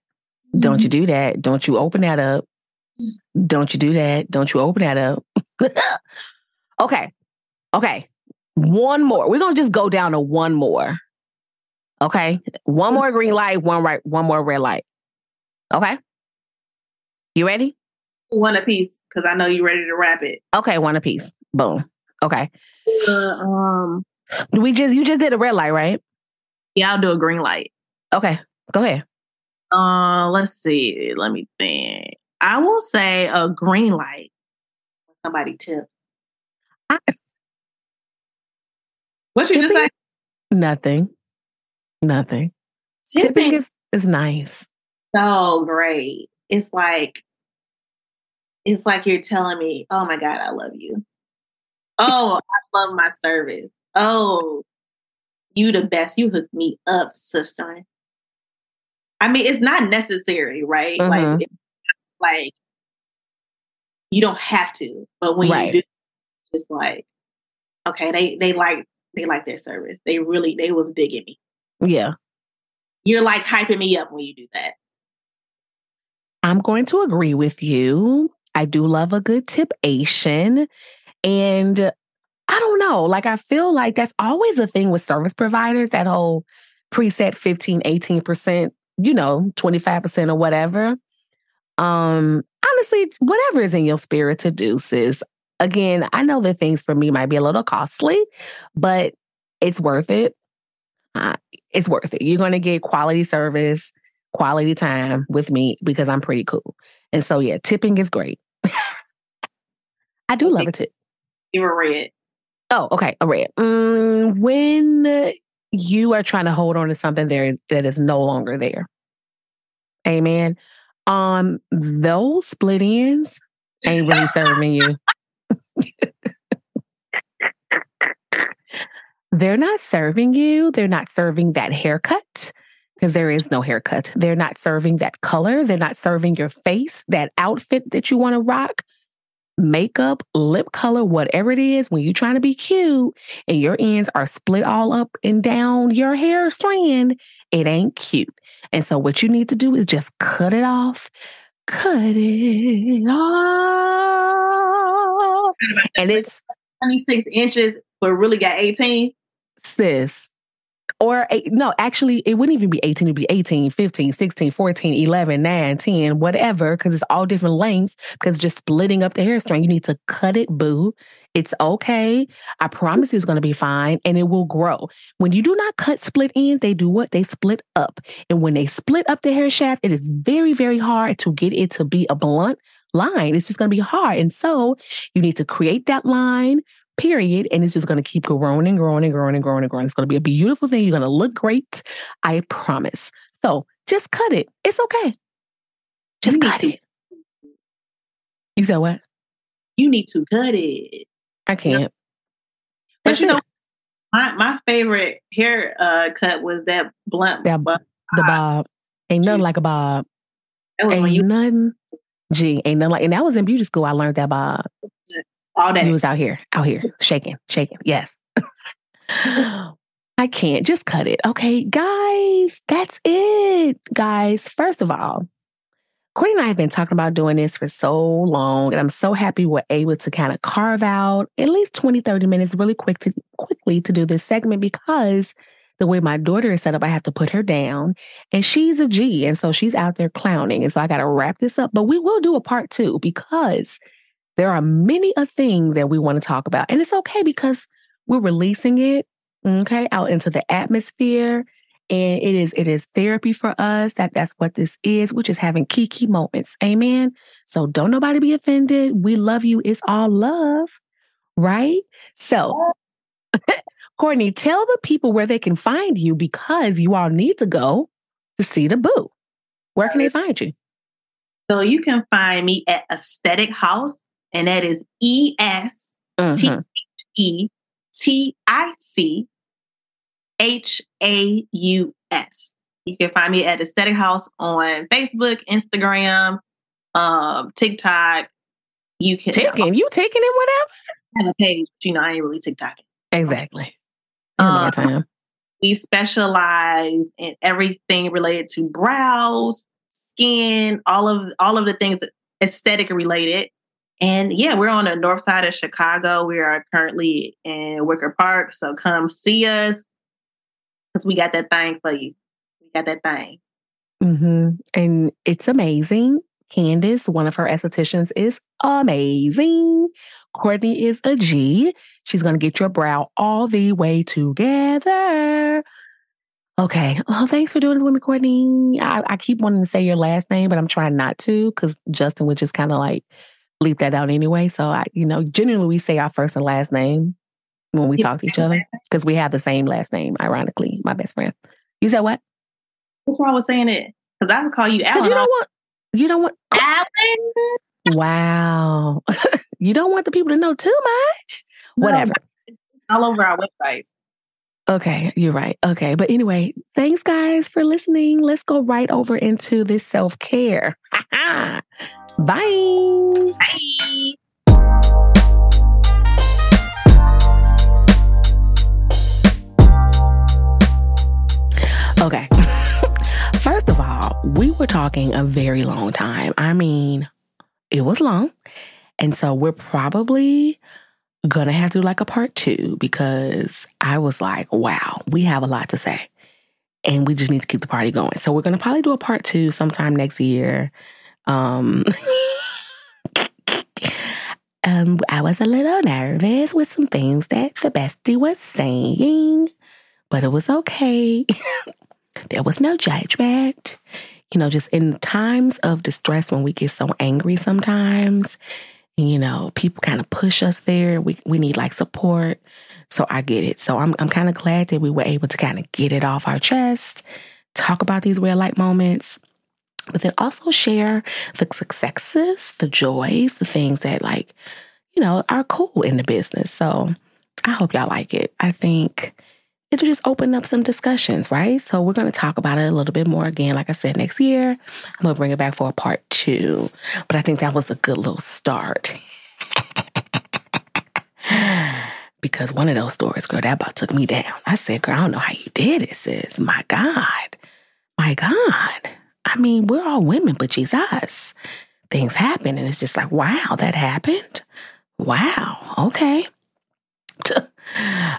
Don't you do that. Don't you open that up. Don't you do that. Don't you open that up. Okay. One more. We're going to just go down to one more. Okay. One more green light, one more red light. Okay. You ready? One apiece, because I know you're ready to wrap it. Okay. One apiece. Boom. Okay. You just did a red light, right? Yeah, I'll do a green light. Okay. Go ahead. Let's see. Let me think. I will say a green light. Somebody tip. What you just say? Nothing. Tipping is nice. So great. It's like you're telling me, oh my God, I love you. Oh, I love my service. Oh, you the best. You hooked me up, sister. I mean, it's not necessary, right? Mm-hmm. Like you don't have to, but when you do, it's like, okay, they like their service. They was digging me. Yeah. You're like hyping me up when you do that. I'm going to agree with you. I do love a good tipation. And I don't know, like, I feel like that's always a thing with service providers, that whole preset 15, 18%, 25% or whatever. Honestly, whatever is in your spirit to do, sis. Again, I know that things for me might be a little costly, but it's worth it. It's worth it. You're going to get quality service, quality time with me because I'm pretty cool. And so, yeah, tipping is great. I do love a tip. You were red. Oh, okay. A red. When you are trying to hold on to something that is no longer there. Amen. Those split ends ain't really serving you. They're not serving you. They're not serving that haircut, because there is no haircut. They're not serving that color. They're not serving your face, that outfit that you want to rock, makeup, lip color, whatever it is. When you're trying to be cute and your ends are split all up and down your hair strand, it ain't cute. And so what you need to do is just cut it off. Cut it off. And it's 26 inches, but really got 18. Sis. Or no, actually, it wouldn't even be 18. It'd be 18, 15, 16, 14, 11, 9, 10, whatever, because it's all different lengths, because just splitting up the hair strand, you need to cut it, boo. It's okay. I promise you it's going to be fine, and it will grow. When you do not cut split ends, they do what? They split up. And when they split up the hair shaft, it is very, very hard to get it to be a blunt line. It's just going to be hard. And so you need to create that line, period. And it's just going to keep growing and growing and growing and growing and growing. It's going to be a beautiful thing. You're going to look great. I promise. So just cut it. It's okay. Just cut it. You said what? You need to cut it. I can't. But you know, my favorite hair cut was that blunt. The bob. Ain't nothing like a bob. Ain't nothing. Gee, ain't nothing like. And that was in beauty school. I learned that bob. All day. He was out here, shaking. Yes. I can't. Just cut it. Okay, guys, that's it. Guys, first of all, Courtney and I have been talking about doing this for so long, and I'm so happy we're able to kind of carve out at least 20, 30 minutes really quickly to do this segment, because the way my daughter is set up, I have to put her down, and she's a G, and so she's out there clowning, and so I got to wrap this up. But we will do a part two, because there are many a thing that we want to talk about. And it's okay, because we're releasing it, okay, out into the atmosphere. And it is therapy for us. That's what this is. We're just having kiki moments. Amen. So don't nobody be offended. We love you. It's all love, right? So, Courtney, tell the people where they can find you, because you all need to go to see the boo. Where can they find you? So you can find me at Esthetic Haus. And that is EstheticHaus. You can find me at Esthetic Haus on Facebook, Instagram, TikTok, you can taking it, whatever. I have a page, but you know, I ain't really TikToking. Exactly. Time. We specialize in everything related to brows, skin, all of the things aesthetic related. And yeah, we're on the north side of Chicago. We are currently in Wicker Park. So come see us because we got that thing for you. We got that thing. Mm-hmm. And it's amazing. Candace, one of her estheticians, is amazing. Courtney is a G. She's going to get your brow all the way together. Okay. Oh, thanks for doing this with me, Courtney. I keep wanting to say your last name, but I'm trying not to because Justin would just kind of like leave that out anyway. So, generally we say our first and last name when we talk to each other because we have the same last name, ironically, my best friend. You said what? That's why I was saying it because I would call you Alan. Because you don't want Alan. Wow. You don't want the people to know too much. No, whatever. It's all over our websites. Okay, you're right. Okay, but anyway, thanks guys for listening. Let's go right over into this self-care. Bye. Bye. Okay. First of all, we were talking a very long time. I mean, it was long. And so we're probably going to have to do like a part two because I was like, wow, we have a lot to say and we just need to keep the party going. So we're going to probably do a part two sometime next year. I was a little nervous with some things that the bestie was saying, but it was okay. There was no judgment. You know, just in times of distress when we get so angry sometimes, you know, people kind of push us there. We need like support. So I get it. So I'm kind of glad that we were able to kind of get it off our chest, talk about these red light moments, but then also share the successes, the joys, the things that like, you know, are cool in the business. So I hope y'all like it. I think it'll just open up some discussions, right? So we're going to talk about it a little bit more again. Like I said, next year, I'm going to bring it back for a part two. But I think that was a good little start. Because one of those stories, girl, that about took me down. I said, girl, I don't know how you did it, sis. My God. My God. I mean, we're all women, but Jesus. Things happen. And it's just like, wow, that happened? Wow. Okay.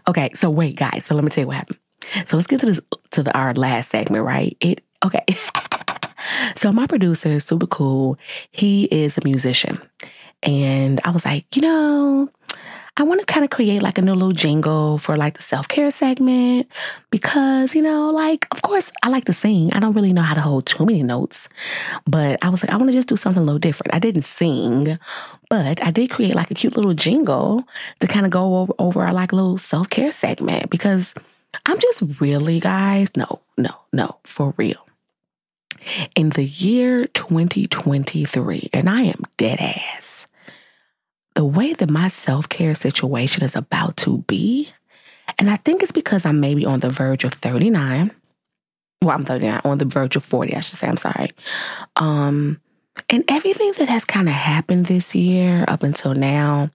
Okay, so wait, guys. So let me tell you what happened. So let's get to our last segment, right? Okay. So my producer is super cool. He is a musician, and I was like, you know, I want to kind of create like a new little jingle for like the self-care segment because, you know, like, of course, I like to sing. I don't really know how to hold too many notes, but I was like, I want to just do something a little different. I didn't sing, but I did create like a cute little jingle to kind of go over our like little self-care segment because I'm just really, guys, no, for real. In the year 2023, and I am dead ass, the way that my self-care situation is about to be, and I think it's because I'm maybe on the verge of 39. Well, I'm 39, on the verge of 40, I should say. I'm sorry. And everything that has kind of happened this year up until now,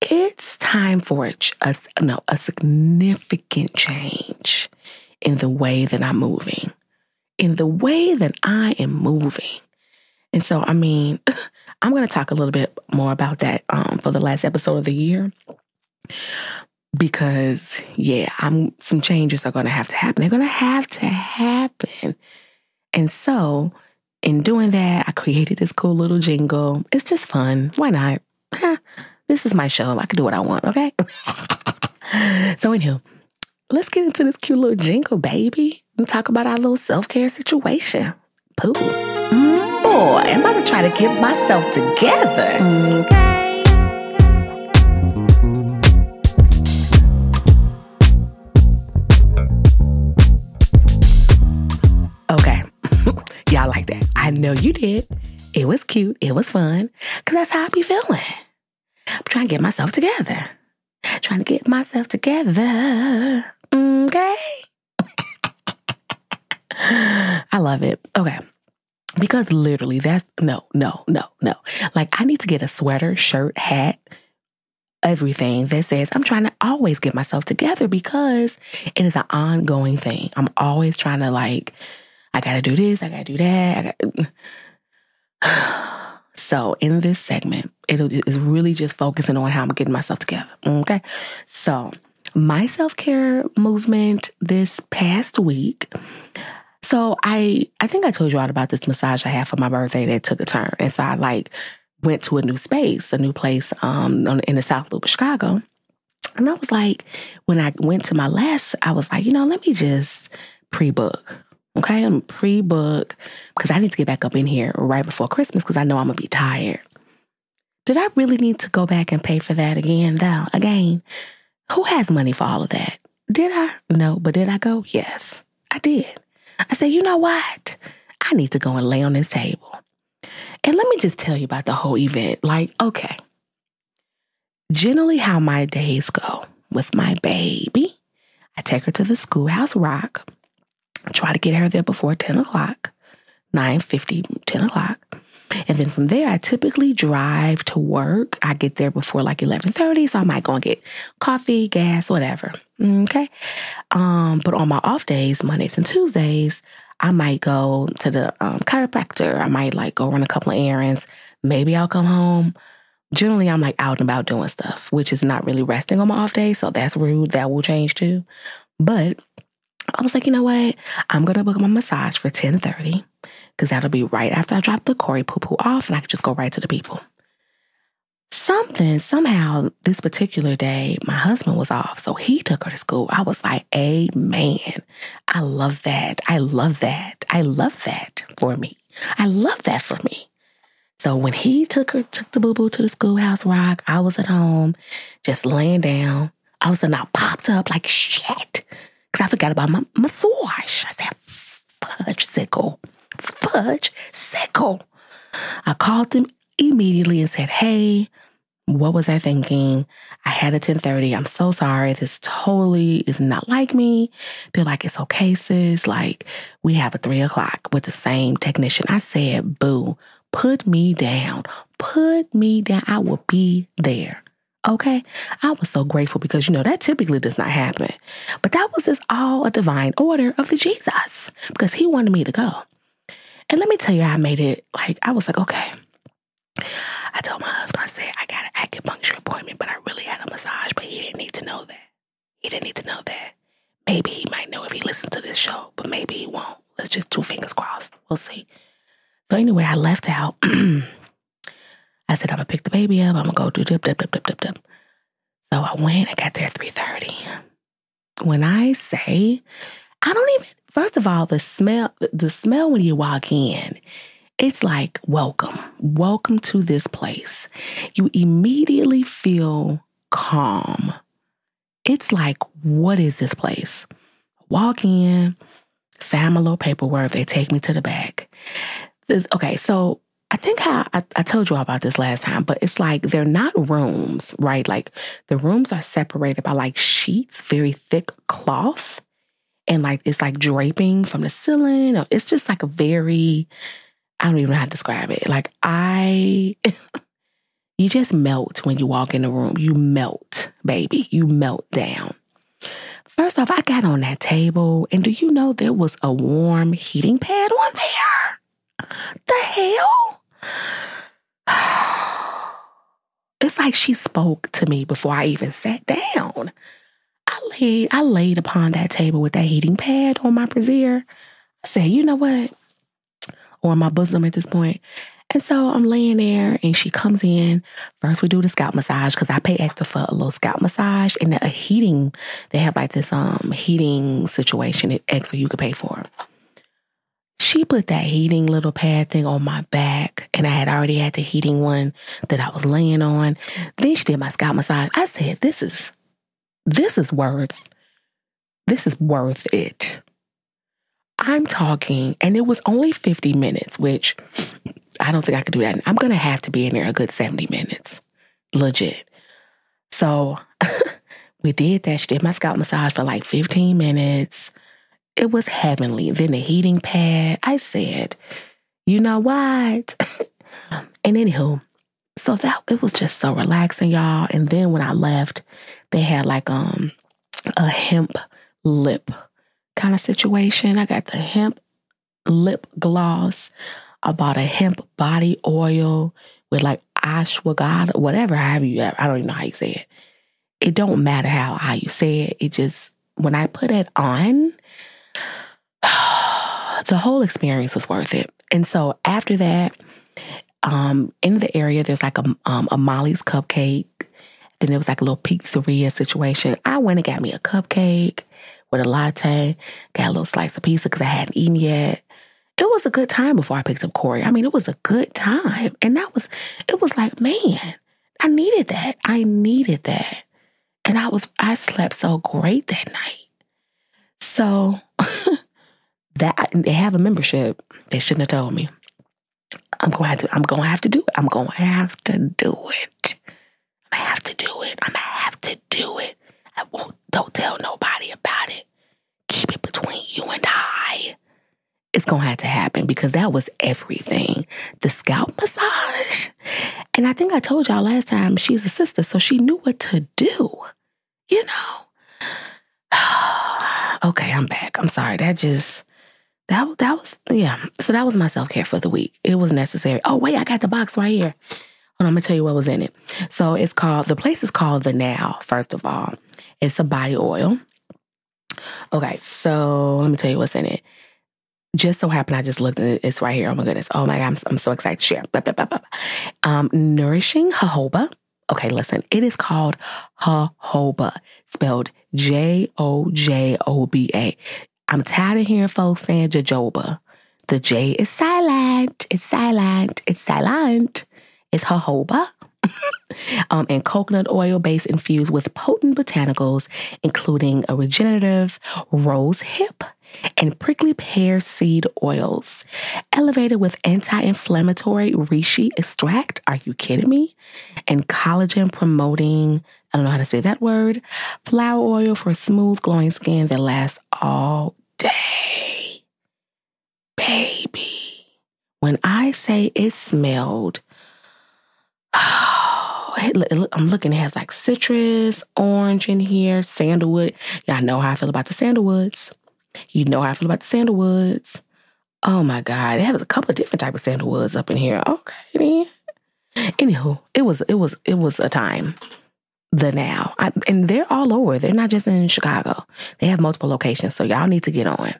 it's time for a significant change in the way that I'm moving. In the way that I am moving. And so, I mean, I'm going to talk a little bit more about that for the last episode of the year because, yeah, some changes are going to have to happen. They're going to have to happen. And so in doing that, I created this cool little jingle. It's just fun. Why not? This is my show. I can do what I want, okay? So anywho, let's get into this cute little jingle, baby, and talk about our little self-care situation. Poo. Boy, I'm about to try to get myself together. Okay. Okay. Y'all like that. I know you did. It was cute. It was fun. Because that's how I be feeling. I'm trying to get myself together. Okay. I love it. Okay. Because literally that's no. Like, I need to get a sweater, shirt, hat, everything that says I'm trying to always get myself together, because it is an ongoing thing. I'm always trying to, like, I got to do this, I got to do that. So in this segment, it's really just focusing on how I'm getting myself together. Okay. So my self-care movement this past week. So I think I told you all about this massage I had for my birthday that took a turn. And so I went to a new place in the South Loop of Chicago. And I was like, when I went to my last, I was like, let me just pre-book. Okay, I'm pre-book because I need to get back up in here right before Christmas because I know I'm going to be tired. Did I really need to go back and pay for that again, though? Again, who has money for all of that? Did I? No, but did I go? Yes, I did. I said, you know what? I need to go and lay on this table. And let me just tell you about the whole event. Okay, generally how my days go with my baby, I take her to the Schoolhouse Rock, try to get her there before 10 o'clock, 9:50, 10 o'clock. And then from there, I typically drive to work. I get there before 11:30, so I might go and get coffee, gas, whatever. Okay. But on my off days, Mondays and Tuesdays, I might go to the chiropractor. I might go run a couple of errands. Maybe I'll come home. Generally, I'm out and about doing stuff, which is not really resting on my off days. So that's rude. That will change too. But I was like, you know what? I'm going to book my massage for 10:30 because that'll be right after I drop the Corey poo-poo off and I can just go right to the people. Somehow, this particular day, my husband was off, so he took her to school. I was like, amen. I love that. I love that. I love that for me. I love that for me. So when he took the boo-boo to the Schoolhouse Rock, I was at home just laying down. All of a sudden, I popped up like, shit. Because I forgot about my massage. I said, fudge sickle. I called him immediately and said, hey, what was I thinking? I had a 10:30. I'm so sorry. This totally is not like me. They're like, it's okay, sis. We have a 3 o'clock with the same technician. I said, boo, put me down. I will be there. Okay, I was so grateful because, that typically does not happen. But that was just all a divine order of the Jesus because he wanted me to go. And let me tell you, I made it I was like, okay. I told my husband, I said, I got an acupuncture appointment, but I really had a massage, but he didn't need to know that. Maybe he might know if he listens to this show, but maybe he won't. Let's just two fingers crossed. We'll see. So anyway, I left out. I said, I'm going to pick the baby up. I'm going to go do dip. So I went. I got there at 3:30. When I say, first of all, the smell when you walk in, it's like, welcome to this place. You immediately feel calm. It's like, what is this place? Walk in, sign my little paperwork. They take me to the back. Okay, so I think I told you all about this last time, but it's they're not rooms, right? The rooms are separated by sheets, very thick cloth. And it's draping from the ceiling. It's just a very, I don't even know how to describe it. You just melt when you walk in the room. You melt, baby. You melt down. First off, I got on that table. And do you know there was a warm heating pad on there? The hell? It's she spoke to me before I even sat down. I laid upon that table with that heating pad on my brassiere. I said, you know what? Or my bosom at this point. And so I'm laying there and she comes in. First, we do the scalp massage because I pay extra for a little scalp massage and a heating. They have this heating situation at extra you could pay for. She put that heating little pad thing on my back, and I had already had the heating one that I was laying on. Then she did my scalp massage. I said, this is worth it. I'm talking, and it was only 50 minutes, which I don't think I could do that. I'm going to have to be in there a good 70 minutes. Legit. So we did that. She did my scalp massage for 15 minutes. It was heavenly. Then the heating pad. I said, You know what? And anywho, so that it was just so relaxing, y'all. And then when I left, they had like a hemp lip kind of situation. I got the hemp lip gloss. I bought a hemp body oil with like ashwagandha, whatever. I don't even know how you say it. It don't matter how you say it. It just, when I put it on, the whole experience was worth it. And so after that, in the area, there's like a Molly's Cupcake. Then there was like a little pizzeria situation. I went and got me a cupcake with a latte, got a little slice of pizza because I hadn't eaten yet. It was a good time before I picked up Corey. I mean, it was a good time. And it was like, man, I needed that. And I slept so great that night. So that they have a membership. They shouldn't have told me. I'm going to have to do it. Don't tell nobody about it. Keep it between you and I. It's going to have to happen because that was everything. The scalp massage. And I think I told y'all last time, she's a sister, so she knew what to do. You know? Okay, I'm back. I'm sorry. That was, yeah. So that was my self-care for the week. It was necessary. Oh, wait, I got the box right here. Hold on, I'm going to tell you what was in it. So the place is called The Now, first of all. It's a body oil. Okay, so let me tell you what's in it. Just so happened, I just looked at it. It's right here. Oh my goodness. Oh my God. I'm so excited to share. Blah, blah, blah, blah. Nourishing jojoba. Okay, listen. It is called jojoba, spelled jojoba. I'm tired of hearing folks saying jojoba. The J is silent. It's silent. It's jojoba. And coconut oil base infused with potent botanicals, including a regenerative rose hip and prickly pear seed oils, elevated with anti-inflammatory reishi extract. Are you kidding me? And collagen promoting, I don't know how to say that word, flower oil for smooth glowing skin that lasts all day. Baby, when I say it smelled, I'm looking, it has like citrus, orange in here, sandalwood. Y'all know how I feel about the sandalwoods. Oh my God. They have a couple of different types of sandalwoods up in here. Okay, then. Anywho, it was a time. The Now. And they're all over. They're not just in Chicago. They have multiple locations. So y'all need to get on.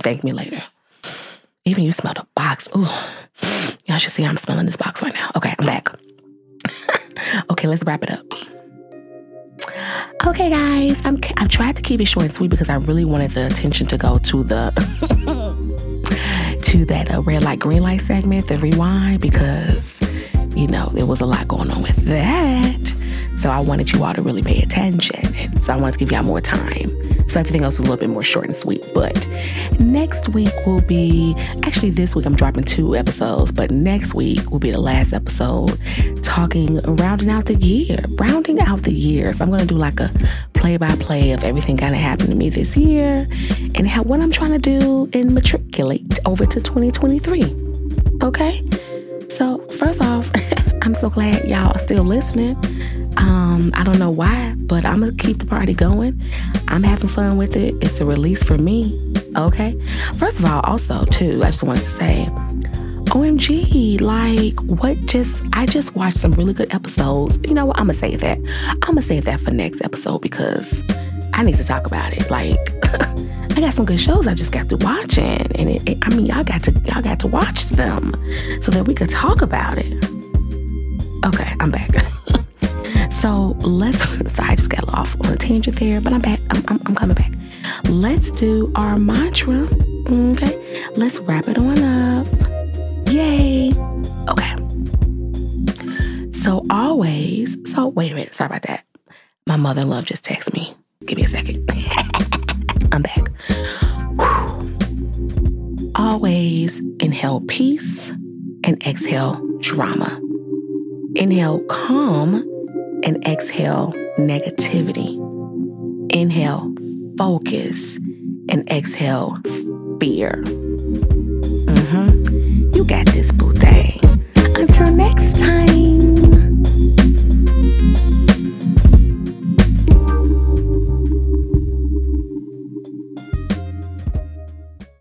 Thank me later. Even you smell the box. Ooh. Y'all should see I'm smelling this box right now. Okay, I'm back. Okay, let's wrap it up. Okay, guys, I tried to keep it short and sweet because I really wanted the attention to go to the to that red light, green light segment, the rewind, because, you know, there was a lot going on with that. So I wanted you all to really pay attention. And so I wanted to give y'all more time. So everything else was a little bit more short and sweet. But this week I'm dropping 2 episodes. But next week will be the last episode rounding out the year. So I'm going to do like a play-by-play of everything kind of happened to me this year. And what I'm trying to do and matriculate over to 2023. Okay? So first off, I'm so glad y'all are still listening. I don't know why, but I'm going to keep the party going. I'm having fun with it. It's a release for me. Okay. First of all, also too, I just wanted to say, OMG, I just watched some really good episodes. You know what? I'm going to save that for next episode because I need to talk about it. I got some good shows I just got to watching. And y'all got to watch them so that we could talk about it. Okay, I'm back. So I just got off on a tangent there, but I'm back. I'm coming back. Let's do our mantra. Okay, let's wrap it on up. Yay. Okay. So wait a minute. Sorry about that. My mother-in-law just texted me. Give me a second. I'm back. Whew. Always inhale peace and exhale drama. Inhale calm and exhale negativity. Inhale focus and exhale fear. got this, boo.